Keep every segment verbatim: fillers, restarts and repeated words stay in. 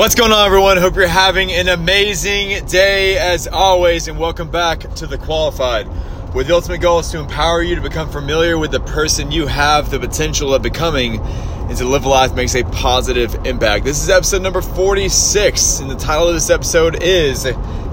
What's going on, everyone? Hope you're having an amazing day as always, and welcome back to The Qualified, where the ultimate goal is to empower you to become familiar with the person you have the potential of becoming and to live a life that makes a positive impact. This is episode number forty-six, and the title of this episode is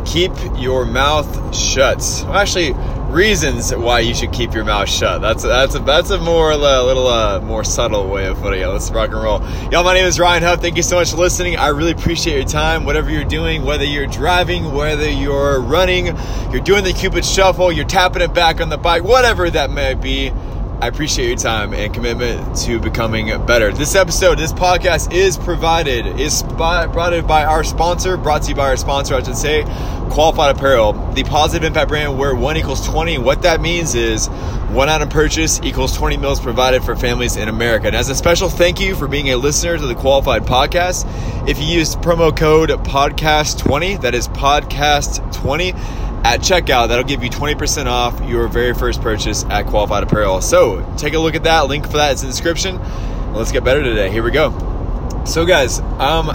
Keep Your Mouth Shut. Well, actually, reasons why you should keep your mouth shut. That's a, that's a, that's a more a little uh, more subtle way of putting it. Let's rock and roll. Y'all, my name is Ryan Huff. Thank you so much for listening. I really appreciate your time. Whatever you're doing, whether you're driving, whether you're running, you're doing the Cupid Shuffle, you're tapping it back on the bike, whatever that may be, I appreciate your time and commitment to becoming better. This episode, this podcast is provided, is provided by our sponsor, brought to you by our sponsor, I should say, Qualified Apparel, the positive impact brand where one equals twenty. What that means is one item purchase equals twenty meals provided for families in America. And as a special thank you for being a listener to the Qualified Podcast, if you use promo code podcast twenty, that is podcast twenty, at checkout, that'll give you twenty percent off your very first purchase at Qualified Apparel. So take a look at that. Link for that is in the description. Let's get better today. Here we go. So guys, um,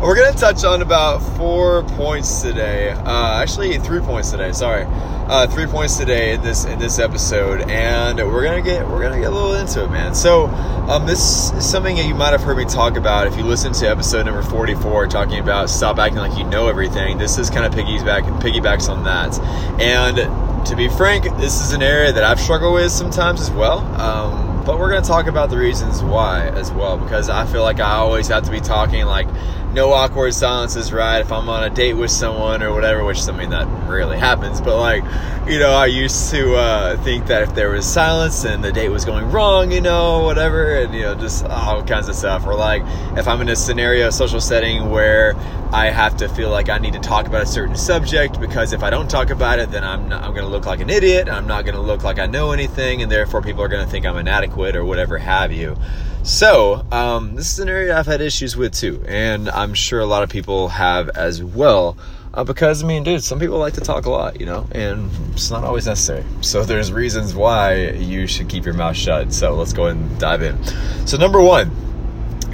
we're going to touch on about four points today. Uh, actually three points today. Sorry. Uh, three points today in this, in this episode. And we're going to get, we're going to get a little into it, man. So, um, this is something that you might've heard me talk about. If you listen to episode number forty-four, talking about stop acting like you know everything, this is kind of piggyback piggybacks on that. And to be frank, this is an area that I've struggled with sometimes as well. Um, But we're going to talk about the reasons why as well, because I feel like I always have to be talking like no awkward silences, right? If I'm on a date with someone or whatever, which something that rarely happens, but like, you know, I used to uh, think that if there was silence and the date was going wrong, you know, whatever, and you know, just all kinds of stuff. Or like if I'm in a scenario, social setting where I have to feel like I need to talk about a certain subject, because if I don't talk about it, then I'm not, I'm going to look like an idiot. And I'm not going to look like I know anything. And therefore people are going to think I'm inadequate or whatever have you. So um, this is an area I've had issues with too, and I'm sure a lot of people have as well, uh, because I mean, dude, some people like to talk a lot, you know, and it's not always necessary. So there's reasons why you should keep your mouth shut. So let's go ahead and dive in. So number one,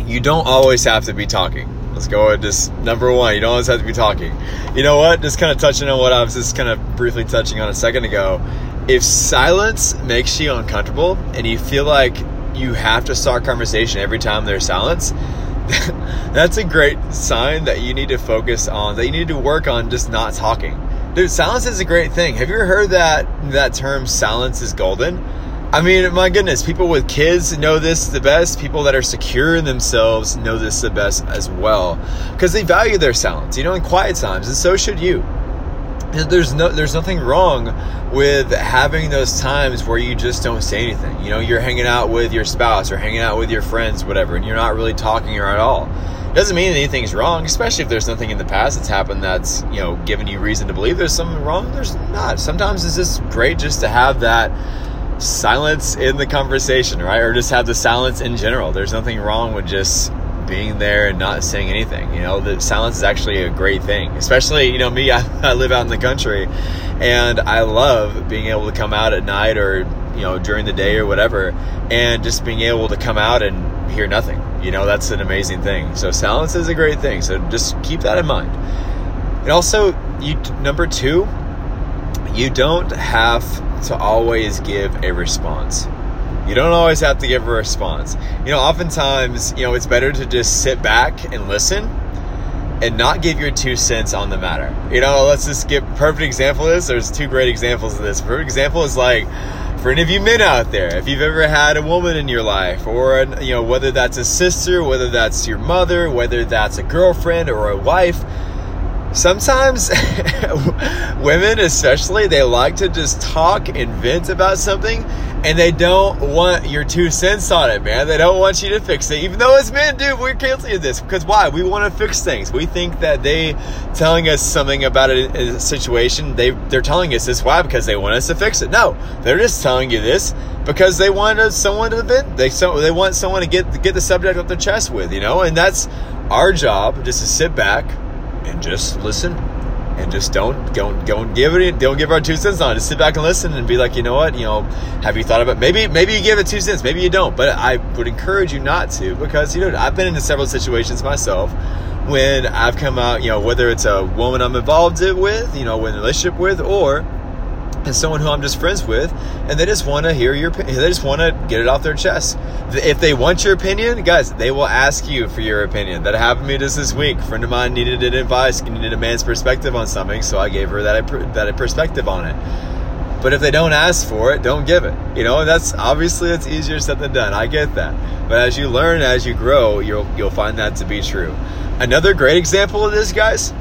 you don't always have to be talking. Let's go with just number one. You don't always have to be talking. You know what? Just kind of touching on what I was just kind of briefly touching on a second ago. If silence makes you uncomfortable and you feel like you have to start conversation every time there's silence, that's a great sign that you need to focus on, that you need to work on just not talking. Dude, silence is a great thing. Have you ever heard that, that term, silence is golden? I mean, my goodness, people with kids know this the best. People that are secure in themselves know this the best as well, because they value their silence, you know, in quiet times, and so should you. There's no, there's nothing wrong with having those times where you just don't say anything. You know, you're hanging out with your spouse or hanging out with your friends, whatever, and you're not really talking or at all. Doesn't mean anything's wrong, especially if there's nothing in the past that's happened that's, you know, given you reason to believe there's something wrong. There's not. Sometimes it's just great just to have that silence in the conversation, right? Or just have the silence in general. There's nothing wrong with just being there and not saying anything. You know, the silence is actually a great thing, especially, you know, me, I, I live out in the country and I love being able to come out at night or, you know, during the day or whatever, and just being able to come out and hear nothing. You know, that's an amazing thing. So silence is a great thing. So just keep that in mind. And also, you, number two, you don't have to always give a response. You don't always have to give a response. You know, oftentimes, you know, it's better to just sit back and listen and not give your two cents on the matter. You know, let's just give perfect example of this. There's two great examples of this. Perfect example is like, for any of you men out there, if you've ever had a woman in your life, or, an, you know, whether that's a sister, whether that's your mother, whether that's a girlfriend or a wife, sometimes women especially, they like to just talk and vent about something, and they don't want your two cents on it, man. They don't want you to fix it, even though as men, dude, we're guilty of this. Because why? We want to fix things. We think that they telling us something about a, a situation, they, they're telling us this. Why? Because they want us to fix it. No, they're just telling you this because they want someone to vent. They, so, they want someone to get, get the subject off their chest with, you know, and that's our job, just to sit back and just listen and just don't don't don't give it don't give our two cents on it. Just sit back and listen and be like, you know what, you know, have you thought about, maybe maybe you give it two cents, maybe you don't, but I would encourage you not to, because, you know, I've been into several situations myself when I've come out, you know, whether it's a woman I'm involved with, you know, in a relationship with, or and someone who I'm just friends with, and they just want to hear your opinion. They just want to get it off their chest. If they want your opinion, guys, they will ask you for your opinion. That happened to me just this week. A friend of mine needed an advice, needed a man's perspective on something, so I gave her that that perspective on it. But if they don't ask for it, don't give it. You know, and that's obviously, it's easier said than done. I get that. But as you learn, as you grow, you'll you'll find that to be true. Another great example of this, guys,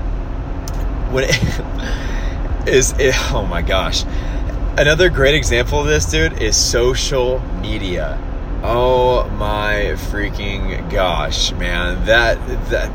when it, Is it, oh my gosh. Another great example of this, dude, is social media. Oh my freaking gosh, man. That, that,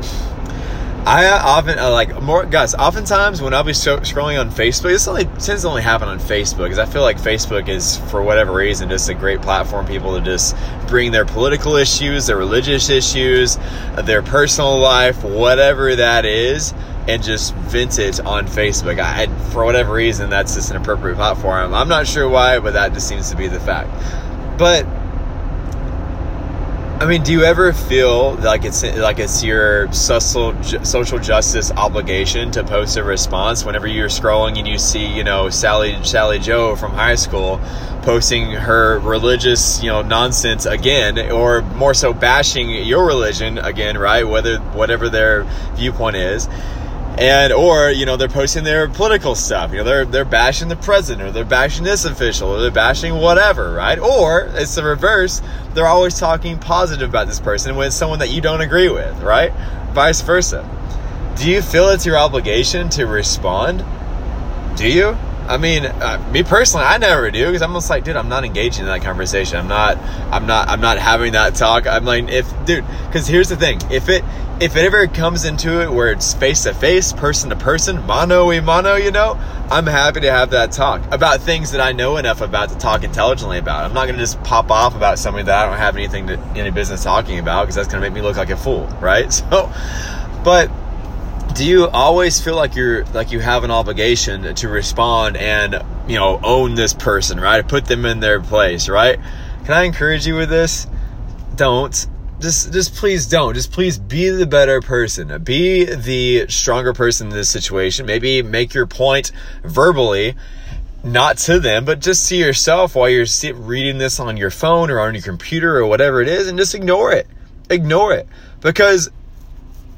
I often, I like, more, guys, oftentimes when I'll be so, scrolling on Facebook, this only tends to only happen on Facebook, because I feel like Facebook is, for whatever reason, just a great platform for people to just bring their political issues, their religious issues, their personal life, whatever that is, and just vent it on Facebook. I, for whatever reason, that's just an appropriate platform. I'm not sure why, but that just seems to be the fact. But I mean, do you ever feel like it's like it's your social social justice obligation to post a response whenever you're scrolling and you see, you know, Sally Sally Joe from high school posting her religious, you know, nonsense again, or more so bashing your religion again, right? Whether whatever their viewpoint is. And, or, you know, they're posting their political stuff, you know, they're, they're bashing the president, or they're bashing this official, or they're bashing whatever, right? Or it's the reverse. They're always talking positive about this person when it's someone that you don't agree with, right? Vice versa. Do you feel it's your obligation to respond? Do you? I mean, uh, me personally, I never do, because I'm just like, dude, I'm not engaging in that conversation. I'm not, I'm not, I'm not having that talk. I'm like, if, dude, because here's the thing, if it, if it ever comes into it where it's face-to-face, person-to-person, mano-a-mano, you know, I'm happy to have that talk about things that I know enough about to talk intelligently about. I'm not going to just pop off about something that I don't have anything to, any business talking about, because that's going to make me look like a fool, right? So, but do you always feel like you're like you have an obligation to respond and, you know, own this person, right? Put them in their place, right? Can I encourage you with this? Don't. Just, just please don't. Just please be the better person. Be the stronger person in this situation. Maybe make your point verbally, not to them, but just to yourself while you're reading this on your phone or on your computer or whatever it is, and just ignore it. Ignore it. Because,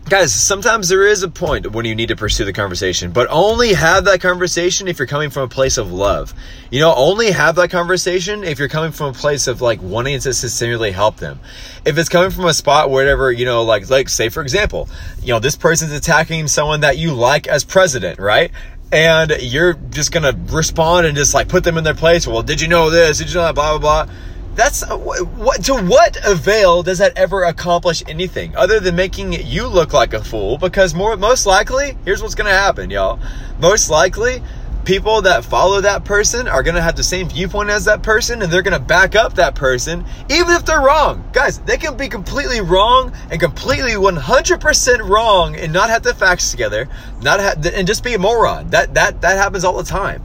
guys, sometimes there is a point when you need to pursue the conversation, but only have that conversation if you're coming from a place of love. You know, only have that conversation if you're coming from a place of like wanting to sincerely help them. If it's coming from a spot wherever, you know, like, like say, for example, you know, this person's attacking someone that you like as president, right? And you're just going to respond and just like put them in their place. Well, did you know this? Did you know that? Blah, blah, blah. That's what, to what avail does that ever accomplish anything other than making you look like a fool? Because more, most likely, here's what's going to happen, y'all. Most likely, people that follow that person are going to have the same viewpoint as that person, and they're going to back up that person, even if they're wrong. Guys, they can be completely wrong and completely one hundred percent wrong and not have the facts together, not have, and just be a moron. That, that, that happens all the time.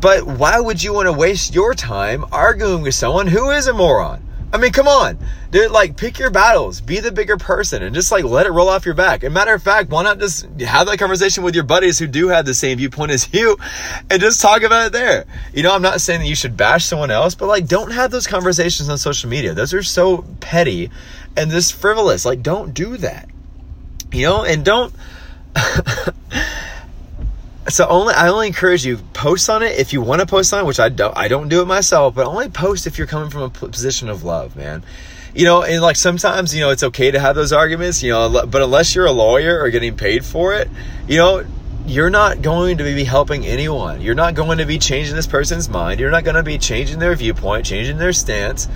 But why would you want to waste your time arguing with someone who is a moron? I mean, come on, dude, like pick your battles, be the bigger person, and just like let it roll off your back. And matter of fact, why not just have that conversation with your buddies who do have the same viewpoint as you and just talk about it there? You know, I'm not saying that you should bash someone else, but like don't have those conversations on social media. Those are so petty and just frivolous. Like don't do that, you know, and don't... So only I only encourage you, post on it if you want to post on it, which I don't I don't do it myself, but only post if you're coming from a position of love, man. You know, and like sometimes, you know, it's okay to have those arguments, you know, but unless you're a lawyer or getting paid for it, you know, you're not going to be helping anyone. You're not going to be changing this person's mind. You're not going to be changing their viewpoint, changing their stance.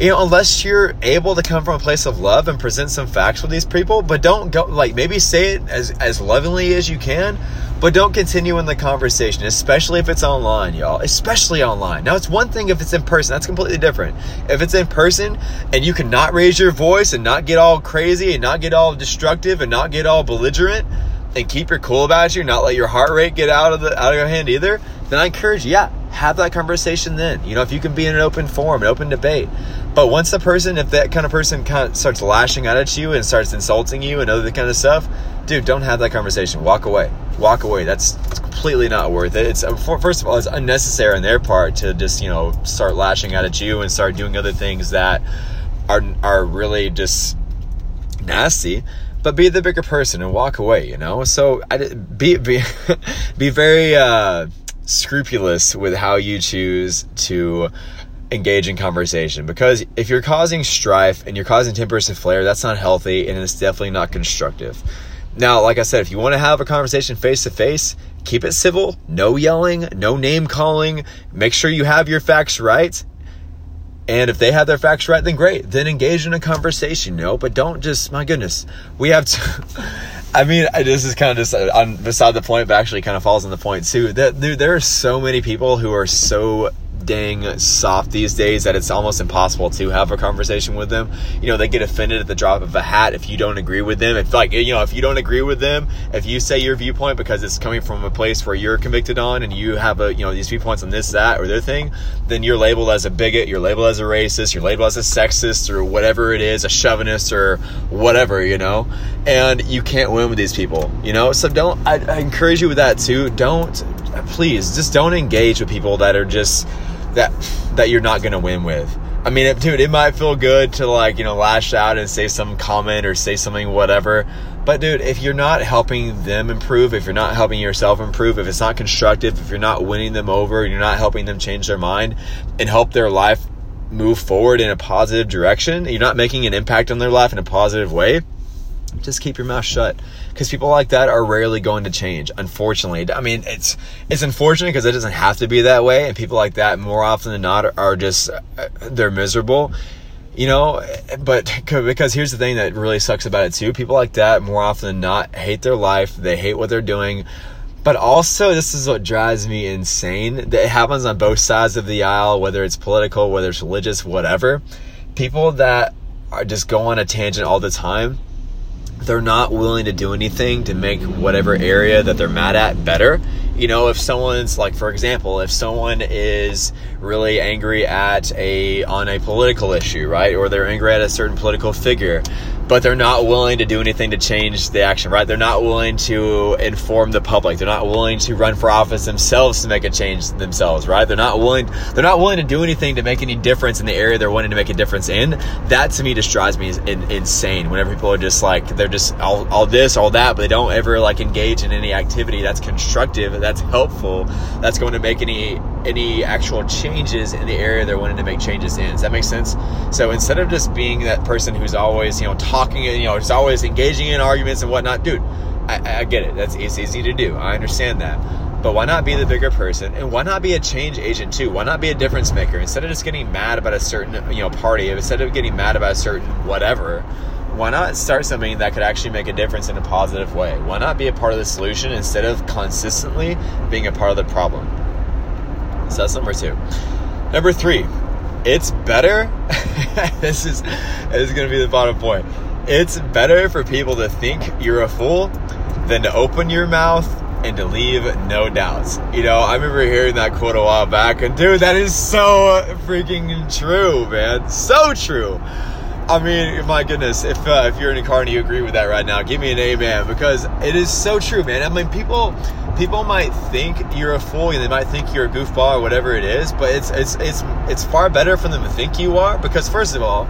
You know, unless you're able to come from a place of love and present some facts with these people, but don't go, like, maybe say it as, as lovingly as you can, but don't continue in the conversation, especially if it's online, y'all, especially online. Now, it's one thing if it's in person, that's completely different. If it's in person and you cannot raise your voice and not get all crazy and not get all destructive and not get all belligerent, and keep your cool about you, not let your heart rate get out of the out of your hand either, then I encourage you, yeah, have that conversation then. You know, if you can be in an open forum, an open debate. But once the person, if that kind of person kind of starts lashing out at you and starts insulting you and other kind of stuff, dude, don't have that conversation. Walk away. Walk away. That's it's completely not worth it. It's first of all, it's unnecessary on their part to just, you know, start lashing out at you and start doing other things that are are really just nasty. But be the bigger person and walk away, you know? So I, be, be, be very uh, scrupulous with how you choose to engage in conversation, because if you're causing strife and you're causing tempers and flare, that's not healthy and it's definitely not constructive. Now, like I said, if you want to have a conversation face-to-face, keep it civil, no yelling, no name-calling, make sure you have your facts right. And if they have their facts right, then great. Then engage in a conversation, you know? But don't just, my goodness, we have to, I mean, this is kind of just on beside the point, but actually kind of falls on the point too. That, dude, there are so many people who are so dang soft these days that it's almost impossible to have a conversation with them. You know, they get offended at the drop of a hat if you don't agree with them. It's like, you know, if you don't agree with them, if you say your viewpoint because it's coming from a place where you're convicted on and you have a, you know, these viewpoints on this, that, or their thing, then you're labeled as a bigot, you're labeled as a racist, you're labeled as a sexist or whatever it is, a chauvinist or whatever, you know, and you can't win with these people, you know? So don't, I, I encourage you with that too. Don't, please, just don't engage with people that are just, that that you're not going to win with. I mean, it, dude, it might feel good to, like, you know, lash out and say some comment or say something, whatever. But, dude, if you're not helping them improve, if you're not helping yourself improve, if it's not constructive, if you're not winning them over, you're not helping them change their mind and help their life move forward in a positive direction, you're not making an impact on their life in a positive way, just keep your mouth shut, because people like that are rarely going to change, unfortunately. I mean, it's it's unfortunate because it doesn't have to be that way, and people like that more often than not are, are just, they're miserable, you know. But because here's the thing that really sucks about it too, people like that more often than not hate their life, they hate what they're doing. But also, this is what drives me insane, that it happens on both sides of the aisle, whether it's political, whether it's religious, whatever. People that are just go on a tangent all the time, they're not willing to do anything to make whatever area that they're mad at better. You know, if someone's like, for example, if someone is really angry at a, on a political issue, right? Or they're angry at a certain political figure, but they're not willing to do anything to change the action, right? They're not willing to inform the public. They're not willing to run for office themselves to make a change themselves, right? They're not willing, they're not willing to do anything to make any difference in the area they're wanting to make a difference in. That to me just drives me insane. Whenever people are just like, they're just all, all this, all that, but they don't ever like engage in any activity that's constructive, that's helpful, that's going to make any any actual changes in the area they're wanting to make changes in. Does that make sense? So instead of just being that person who's always, you know, talking, you know, just always engaging in arguments and whatnot, dude, I, I get it. That's it's easy to do. I understand that. But why not be the bigger person? And why not be a change agent too? Why not be a difference maker? Instead of just getting mad about a certain, you know, party, instead of getting mad about a certain whatever, why not start something that could actually make a difference in a positive way? Why not be a part of the solution instead of consistently being a part of the problem? So that's number two. Number three, it's better. this is, this is going to be the bottom point. It's better for people to think you're a fool than to open your mouth and to leave no doubts. You know, I remember hearing that quote a while back, and dude, that is so freaking true, man. So true. I mean, my goodness, if uh, if you're in a car and you agree with that right now, give me an amen, because it is so true, man. I mean, people people might think you're a fool, and they might think you're a goofball or whatever it is, but it's it's it's it's far better for them to think you are, because first of all,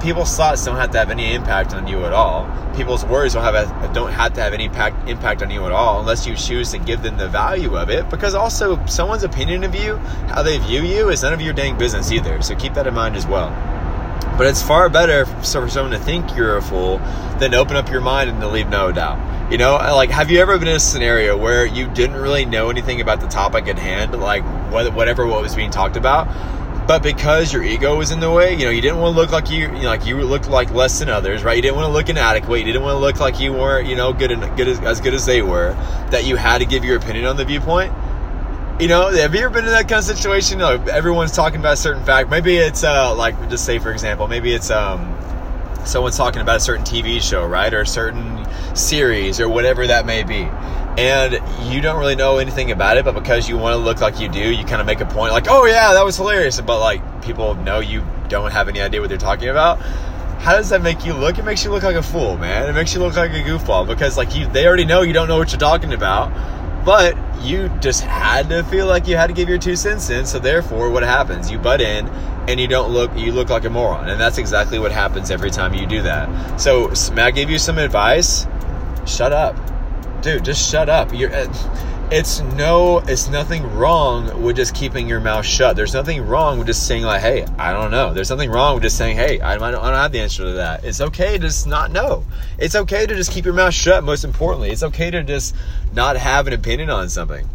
people's thoughts don't have to have any impact on you at all. People's words don't have a, don't have to have any impact, impact on you at all, unless you choose to give them the value of it. Because also, someone's opinion of you, how they view you, is none of your dang business either. So keep that in mind as well. But it's far better for someone to think you're a fool than to open up your mind and to leave no doubt. You know, like, have you ever been in a scenario where you didn't really know anything about the topic at hand, like whatever what was being talked about, but because your ego was in the way, you know, you didn't want to look like you, you know, like you looked like less than others, right? You didn't want to look inadequate. You didn't want to look like you weren't, you know, good and good as, as good as they were, that you had to give your opinion on the viewpoint. You know, have you ever been in that kind of situation? Like, everyone's talking about a certain fact. Maybe it's, uh, like, just say, for example, maybe it's um, someone's talking about a certain T V show, right? Or a certain series or whatever that may be. And you don't really know anything about it, but because you want to look like you do, you kind of make a point like, oh yeah, that was hilarious. But like people know you don't have any idea what they're talking about. How does that make you look? It makes you look like a fool, man. It makes you look like a goofball because like you, they already know you don't know what you're talking about, but you just had to feel like you had to give your two cents in. So therefore what happens? You butt in and you don't look, you look like a moron. And that's exactly what happens every time you do that. So may I give you some advice? Shut up, dude, just shut up. You're It's no, it's nothing wrong with just keeping your mouth shut. There's nothing wrong with just saying like, hey, I don't know. There's nothing wrong with just saying, hey, I don't, I don't have the answer to that. It's okay to just not know. It's okay to just keep your mouth shut. Most importantly, it's okay to just not have an opinion on something.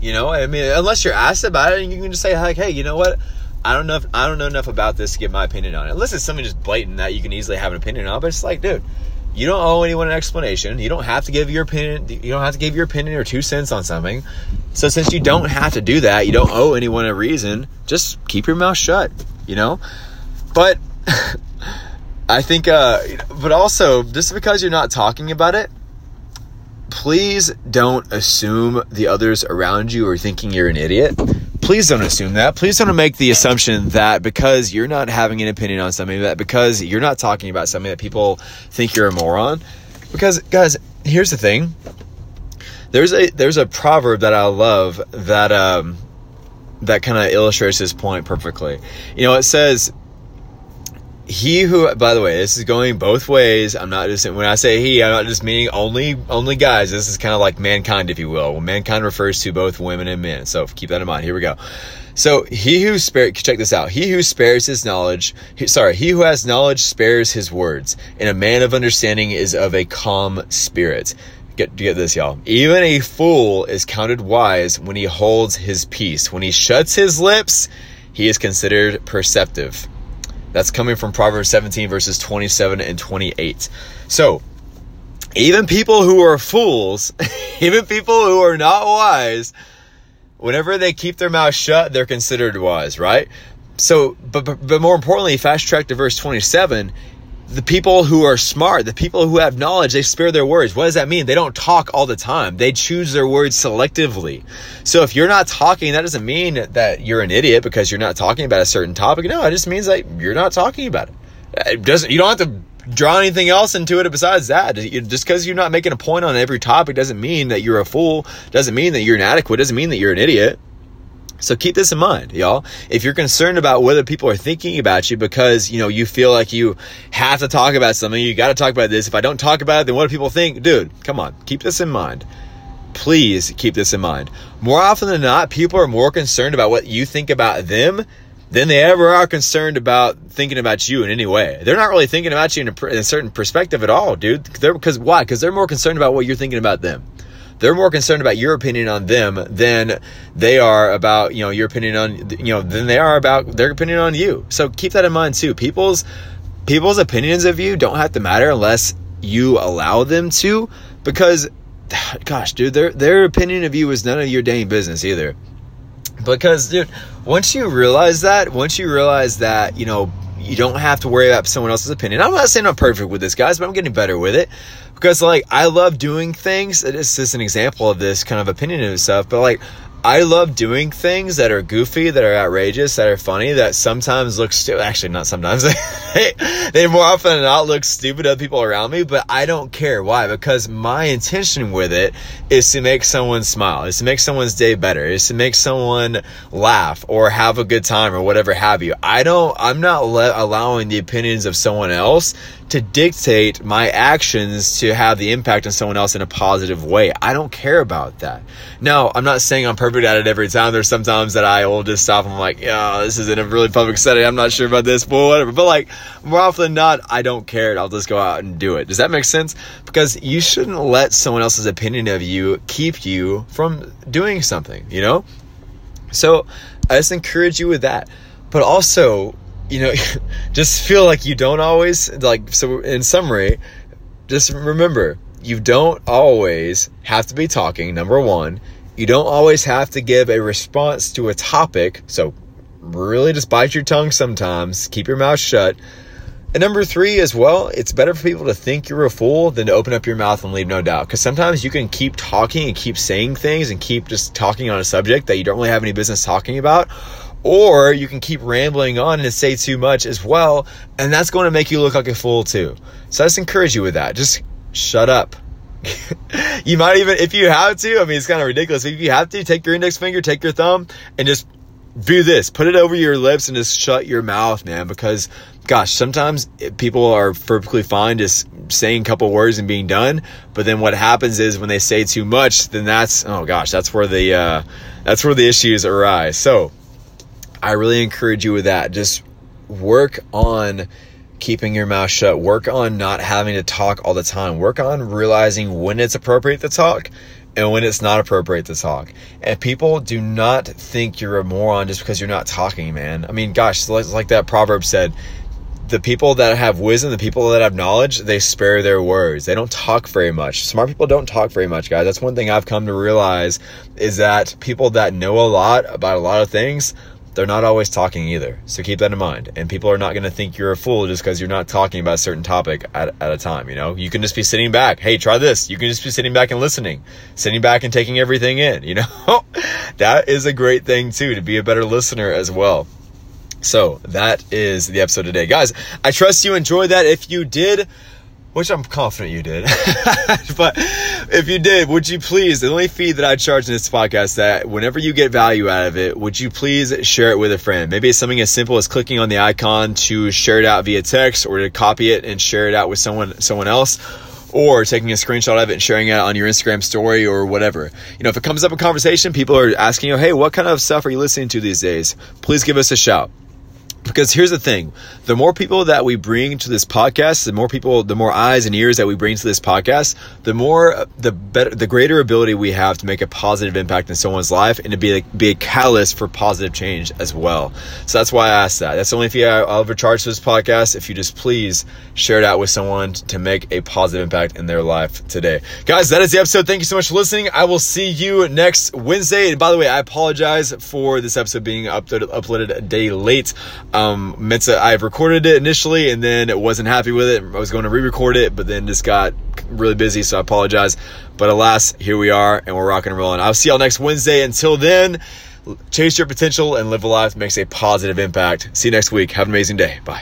You know, I mean, unless you're asked about it and you can just say like, hey, you know what? I don't know if, I don't know enough about this to give my opinion on it. Unless it's something just blatant that you can easily have an opinion on, but it's like, dude, you don't owe anyone an explanation. You don't have to give your opinion. You don't have to give your opinion or two cents on something. So since you don't have to do that, you don't owe anyone a reason. Just keep your mouth shut, you know? But I think, uh, but also just because you're not talking about it, please don't assume the others around you are thinking you're an idiot. Please don't assume that. Please don't make the assumption that because you're not having an opinion on something, that because you're not talking about something, that people think you're a moron. Because, guys, here's the thing. There's a there's a proverb that I love that um, that kind of illustrates this point perfectly. You know, it says, "He who," by the way, this is going both ways. I'm not just when I say he, I'm not just meaning only only guys. This is kind of like mankind, if you will. Well, mankind refers to both women and men, so keep that in mind. Here we go. So he who spares, check this out. He who spares his knowledge, he, sorry, he who has knowledge spares his words, and a man of understanding is of a calm spirit. Get, get this, y'all. Even a fool is counted wise when he holds his peace. When he shuts his lips, he is considered perceptive. That's coming from Proverbs seventeen, verses twenty-seven and twenty-eight. So even people who are fools, even people who are not wise, whenever they keep their mouth shut, they're considered wise, right? So, but, but, but more importantly, fast track to verse twenty-seven, the people who are smart, the people who have knowledge, they spare their words. What does that mean? They don't talk all the time. They choose their words selectively. So if you're not talking, that doesn't mean that you're an idiot because you're not talking about a certain topic. No, it just means like you're not talking about it. It doesn't, you don't have to draw anything else into it besides that. Just because you're not making a point on every topic doesn't mean that you're a fool, doesn't mean that you're inadequate, doesn't mean that you're an idiot. So keep this in mind, y'all. If you're concerned about whether people are thinking about you because, you know, you feel like you have to talk about something, you got to talk about this. If I don't talk about it, then what do people think? Dude, come on. Keep this in mind. Please keep this in mind. More often than not, people are more concerned about what you think about them than they ever are concerned about thinking about you in any way. They're not really thinking about you in a, in a certain perspective at all, dude. They're, 'cause why? 'Cause they're more concerned about what you're thinking about them. They're more concerned about your opinion on them than they are about, you know, your opinion on, you know, than they are about their opinion on you. So keep that in mind too. People's, people's opinions of you don't have to matter unless you allow them to, because gosh, dude, their, their opinion of you is none of your dang business either. Because dude, once you realize that, once you realize that, you know, you don't have to worry about someone else's opinion. I'm not saying I'm perfect with this, guys, but I'm getting better with it. Because, like, I love doing things. It's just an example of this kind of opinionative stuff. But, like, I love doing things that are goofy, that are outrageous, that are funny, that sometimes look stupid. Actually, not sometimes. They more often than not look stupid to people around me. But I don't care. Why? Because my intention with it is to make someone smile. Is to make someone's day better. Is to make someone laugh or have a good time or whatever have you. I don't. I'm not le- allowing the opinions of someone else to dictate my actions to have the impact on someone else in a positive way. I don't care about that. Now, I'm not saying I'm perfect at it every time. There's sometimes that I will just stop and I'm like, yeah, this is in a really public setting. I'm not sure about this, but whatever. But like, more often than not, I don't care. I'll just go out and do it. Does that make sense? Because you shouldn't let someone else's opinion of you keep you from doing something, you know? So I just encourage you with that. But also, you know, just feel like you don't always, like, so in summary, just remember, you don't always have to be talking, number one. You don't always have to give a response to a topic, so really just bite your tongue sometimes, keep your mouth shut. And number three as well, it's better for people to think you're a fool than to open up your mouth and leave no doubt. Because sometimes you can keep talking and keep saying things and keep just talking on a subject that you don't really have any business talking about. Or you can keep rambling on and say too much as well. And that's going to make you look like a fool too. So I just encourage you with that. Just shut up. You might even, if you have to, I mean, it's kind of ridiculous. If you have to, take your index finger, take your thumb, and just do this. Put it over your lips and just shut your mouth, man. Because, gosh, sometimes people are perfectly fine just saying a couple words and being done. But then what happens is when they say too much, then that's, oh gosh, that's where the, uh, that's where the issues arise. So I really encourage you with that. Just work on keeping your mouth shut. Work on not having to talk all the time. Work on realizing when it's appropriate to talk and when it's not appropriate to talk. And people do not think you're a moron just because you're not talking, man. I mean, gosh, like that proverb said, the people that have wisdom, the people that have knowledge, they spare their words. They don't talk very much. Smart people don't talk very much, guys. That's one thing I've come to realize, is that people that know a lot about a lot of things, they're not always talking either. So keep that in mind. And people are not going to think you're a fool just because you're not talking about a certain topic at, at a time. You know, you can just be sitting back. Hey, try this. You can just be sitting back and listening, sitting back and taking everything in, you know, that is a great thing too, to be a better listener as well. So that is the episode today, guys. I trust you enjoyed that. If you did, which I'm confident you did. But if you did, would you please, the only fee that I charge in this podcast, that whenever you get value out of it, would you please share it with a friend? Maybe it's something as simple as clicking on the icon to share it out via text, or to copy it and share it out with someone someone else, or taking a screenshot of it and sharing it on your Instagram story or whatever. You know, if it comes up in conversation, people are asking you, hey, what kind of stuff are you listening to these days? Please give us a shout. Because here's the thing, the more people that we bring to this podcast, the more people, the more eyes and ears that we bring to this podcast, the more, the better, the greater ability we have to make a positive impact in someone's life and to be a, be a catalyst for positive change as well. So that's why I asked that. That's the only fee I'll ever charge for this podcast. If you just please share it out with someone to make a positive impact in their life today. Guys, that is the episode. Thank you so much for listening. I will see you next Wednesday. And by the way, I apologize for this episode being uploaded, uploaded a day late. Um, meant to, I recorded it initially and then wasn't happy with it. I was going to re-record it, but then just got really busy. So I apologize, but alas, here we are and we're rocking and rolling. I'll see y'all next Wednesday. Until then, chase your potential and live a life that makes a positive impact. See you next week. Have an amazing day. Bye.